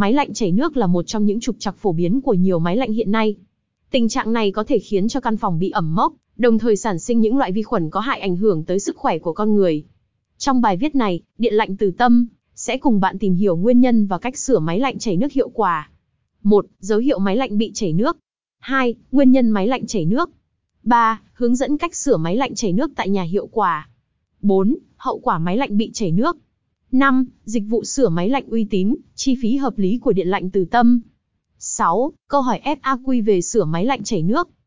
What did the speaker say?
Máy lạnh chảy nước là một trong những trục trặc phổ biến của nhiều máy lạnh hiện nay. Tình trạng này có thể khiến cho căn phòng bị ẩm mốc, đồng thời sản sinh những loại vi khuẩn có hại ảnh hưởng tới sức khỏe của con người. Trong bài viết này, Điện lạnh Từ Tâm sẽ cùng bạn tìm hiểu nguyên nhân và cách sửa máy lạnh chảy nước hiệu quả. 1. Dấu hiệu máy lạnh bị chảy nước. 2. Nguyên nhân máy lạnh chảy nước. 3. Hướng dẫn cách sửa máy lạnh chảy nước tại nhà hiệu quả. 4. Hậu quả máy lạnh bị chảy nước. 5. Dịch vụ sửa máy lạnh uy tín, chi phí hợp lý của Điện lạnh Từ Tâm. 6. Câu hỏi FAQ về sửa máy lạnh chảy nước.